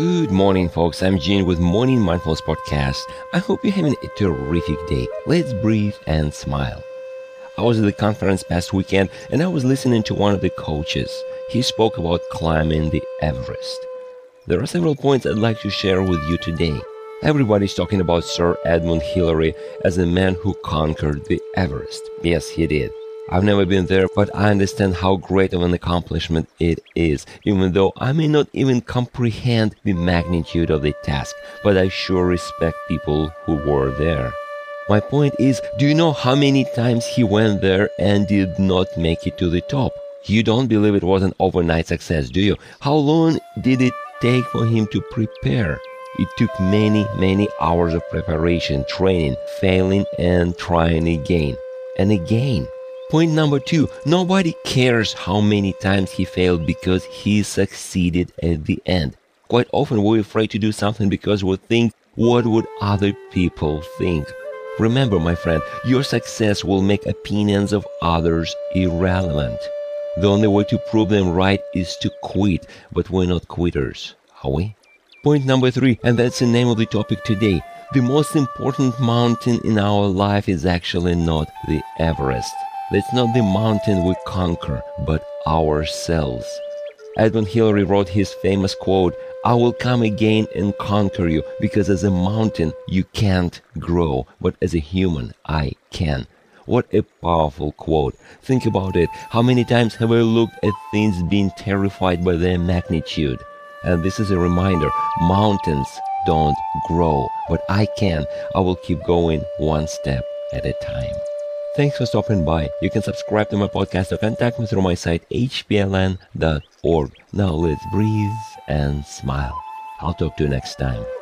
Good morning, folks. I'm Gene with Morning Mindfulness Podcast. I hope you're having a terrific day. Let's breathe and smile. I was at the conference past weekend and I was listening to one of the coaches. He spoke about climbing the Everest. There are several points I'd like to share with you today. Everybody's talking about Sir Edmund Hillary as a man who conquered the Everest. Yes, he did. I've never been there, but I understand how great of an accomplishment it is, even though I may not even comprehend the magnitude of the task, but I sure respect people who were there. My point is, do you know how many times he went there and did not make it to the top? You don't believe it was an overnight success, do you? How long did it take for him to prepare? It took many hours of preparation, training, failing, and trying again. And again. Point number two, nobody cares how many times he failed because he succeeded at the end. Quite often we're afraid to do something because we think, what would other people think? Remember, my friend, your success will make opinions of others irrelevant. The only way to prove them right is to quit, but we're not quitters, are we? Point number three, and that's the name of the topic today. The most important mountain in our life is actually not the Everest. That's not the mountain we conquer, but ourselves. Edmund Hillary wrote his famous quote, "I will come again and conquer you, because as a mountain you can't grow, but as a human I can." What a powerful quote. Think about it. How many times have I looked at things being terrified by their magnitude? And this is a reminder, mountains don't grow, but I can. I will keep going one step at a time. Thanks for stopping by. You can subscribe to my podcast or contact me through my site, hpln.org. Now let's breathe and smile. I'll talk to you next time.